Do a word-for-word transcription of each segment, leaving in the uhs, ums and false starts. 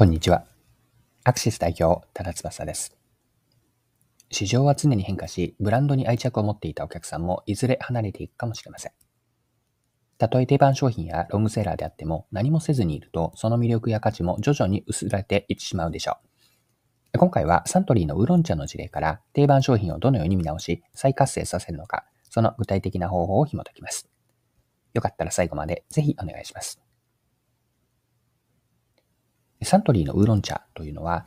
こんにちは。アクシス代表、多田翼です。市場は常に変化し、ブランドに愛着を持っていたお客さんもいずれ離れていくかもしれません。たとえ定番商品やロングセラーであっても何もせずにいると、その魅力や価値も徐々に薄れていってしまうでしょう。今回はサントリーのウーロン茶の事例から、定番商品をどのように見直し、再活性させるのか、その具体的な方法を紐解きます。よかったら最後までぜひお願いします。サントリーのウーロン茶というのは、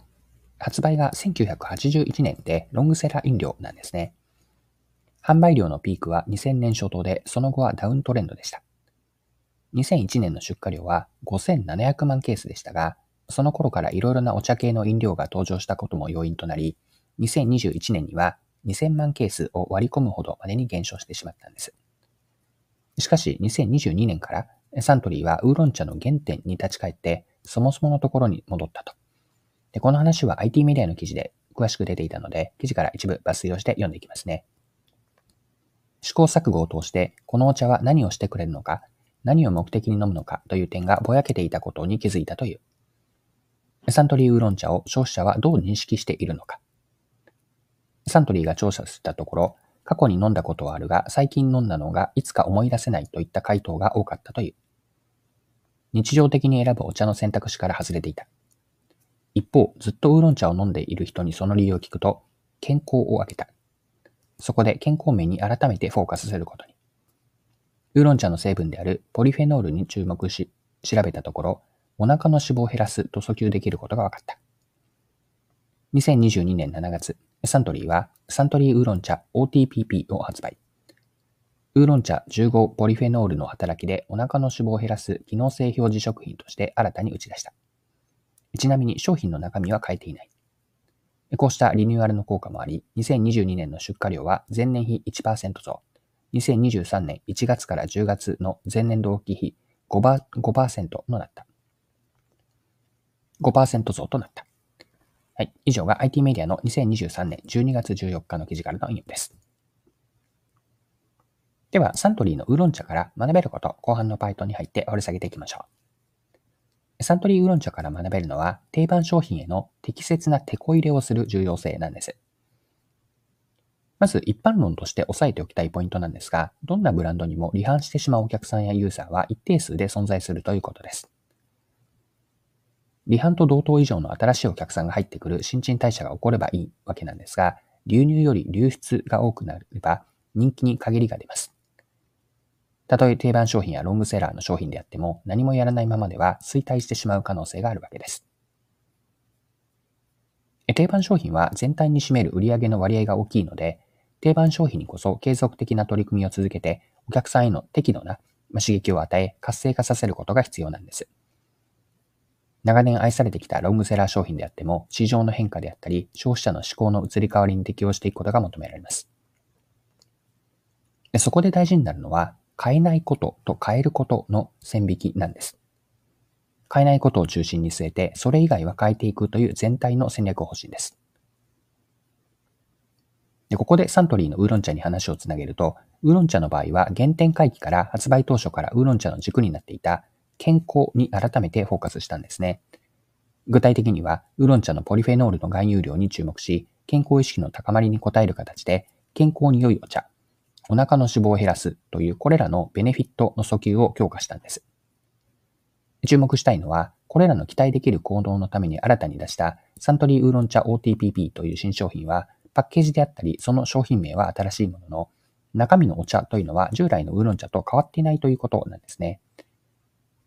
発売がせんきゅうひゃくはちじゅういちねんでロングセラー飲料なんですね。販売量のピークはにせんねん初頭で、その後はダウントレンドでした。にせんいちねんの出荷量はごせんななひゃくまんケースでしたが、その頃からいろいろなお茶系の飲料が登場したことも要因となり、にせんにじゅういちねんにはにせんまんケースを割り込むほどまでに減少してしまったんです。しかしにせんにじゅうにねんからサントリーはウーロン茶の原点に立ち返って、そもそものところに戻ったと。で、この話は アイティー メディアの記事で詳しく出ていたので、記事から一部抜粋をして読んでいきますね。試行錯誤を通して、このお茶は何をしてくれるのか、何を目的に飲むのかという点がぼやけていたことに気づいたという。サントリーウーロン茶を消費者はどう認識しているのか。サントリーが調査したところ、過去に飲んだことはあるが、最近飲んだのがいつか思い出せないといった回答が多かったという。日常的に選ぶお茶の選択肢から外れていた。一方、ずっとウーロン茶を飲んでいる人にその理由を聞くと、健康を挙げた。そこで健康面に改めてフォーカスすることに。ウーロン茶の成分であるポリフェノールに注目し、調べたところ、お腹の脂肪を減らすと訴求できることが分かった。にせんにじゅうにねんしちがつ、サントリーはサントリーウーロン茶 オーティーピーピー を発売。ウーロン茶じゅうごポリフェノールの働きでお腹の脂肪を減らす機能性表示食品として新たに打ち出した。ちなみに商品の中身は変えていない。こうしたリニューアルの効果もあり、にせんにじゅうにねんの出荷量は前年比 いちパーセント 増、にせんにじゅうさんねんいちがつからじゅうがつの前年同期比 ごパーセント となった。ごパーセント 増となった。はい。以上が アイティー メディアのにせんにじゅうさんねんじゅうにがつじゅうよっかの記事からの引用です。では、サントリーのウーロン茶から学べること、後半のパートに入って掘り下げていきましょう。サントリーウーロン茶から学べるのは、定番商品への適切なテコ入れをする重要性なんです。まず、一般論として押さえておきたいポイントなんですが、どんなブランドにも離反してしまうお客さんやユーザーは一定数で存在するということです。離反と同等以上の新しいお客さんが入ってくる新陳代謝が起こればいいわけなんですが、流入より流出が多くなれば、人気に限りが出ます。たとえ定番商品やロングセラーの商品であっても何もやらないままでは衰退してしまう可能性があるわけです。定番商品は全体に占める売上の割合が大きいので、定番商品にこそ継続的な取り組みを続けてお客さんへの適度な刺激を与え活性化させることが必要なんです。長年愛されてきたロングセラー商品であっても市場の変化であったり消費者の思考の移り変わりに適応していくことが求められます。そこで大事になるのは変えないことと変えることの線引きなんです。変えないことを中心に据えて、それ以外は変えていくという全体の戦略方針です。で、ここでサントリーのウーロン茶に話をつなげると、ウーロン茶の場合は原点回帰から発売当初からウーロン茶の軸になっていた健康に改めてフォーカスしたんですね。具体的にはウーロン茶のポリフェノールの含有量に注目し、健康意識の高まりに応える形で健康に良いお茶、お腹の脂肪を減らすというこれらのベネフィットの訴求を強化したんです。注目したいのは、これらの期待できる行動のために新たに出したサントリーウーロン茶 オーティーピーピー という新商品は、パッケージであったり、その商品名は新しいものの、中身のお茶というのは従来のウーロン茶と変わっていないということなんですね。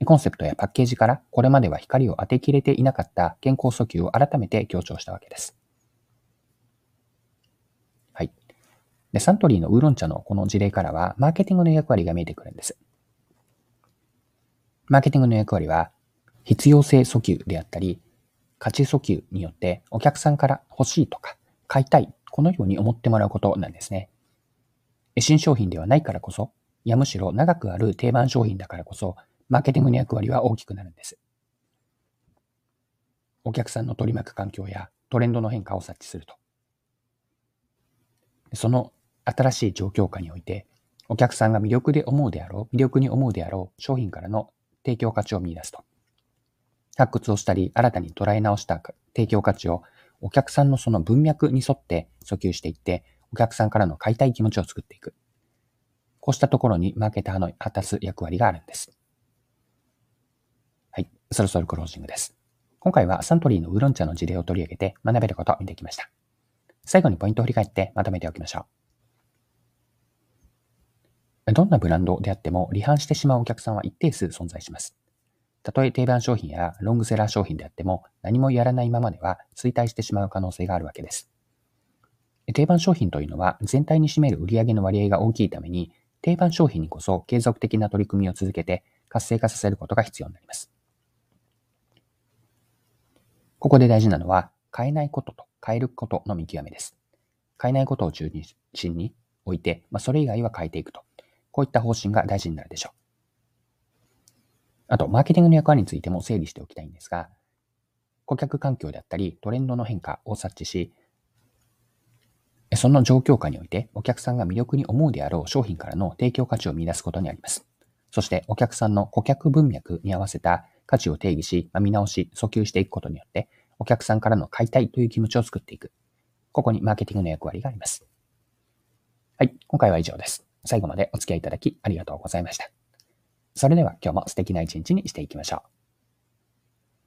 コンセプトやパッケージからこれまでは光を当てきれていなかった健康訴求を改めて強調したわけです。サントリーのウーロン茶のこの事例からは、マーケティングの役割が見えてくるんです。マーケティングの役割は、必要性訴求であったり、価値訴求によってお客さんから欲しいとか買いたい、このように思ってもらうことなんですね。新商品ではないからこそ、いやむしろ長くある定番商品だからこそ、マーケティングの役割は大きくなるんです。お客さんの取り巻く環境やトレンドの変化を察知すると。その新しい状況下において、お客さんが魅力で思うであろう、魅力に思うであろう商品からの提供価値を見出すと。発掘をしたり、新たに捉え直した提供価値をお客さんのその文脈に沿って訴求していって、お客さんからの買いたい気持ちを作っていく。こうしたところにマーケターの果たす役割があるんです。はい、そろそろクロージングです。今回はサントリーのウーロン茶の事例を取り上げて学べることを見てきました。最後にポイントを振り返ってまとめておきましょう。どんなブランドであっても離反してしまうお客さんは一定数存在します。たとえ定番商品やロングセラー商品であっても何もやらないままでは衰退してしまう可能性があるわけです。定番商品というのは全体に占める売上の割合が大きいために、定番商品にこそ継続的な取り組みを続けて活性化させることが必要になります。ここで大事なのは変えないことと変えることの見極めです。変えないことを中心において、まあ、それ以外は変えていくと。こういった方針が大事になるでしょう。あと、マーケティングの役割についても整理しておきたいんですが、顧客環境であったり、トレンドの変化を察知し、その状況下において、お客さんが魅力に思うであろう商品からの提供価値を見出すことにあります。そして、お客さんの顧客文脈に合わせた価値を定義し、見直し、訴求していくことによって、お客さんからの買いたいという気持ちを作っていく。ここにマーケティングの役割があります。はい、今回は以上です。最後までお付き合いいただきありがとうございました。それでは今日も素敵な一日にしていきましょう。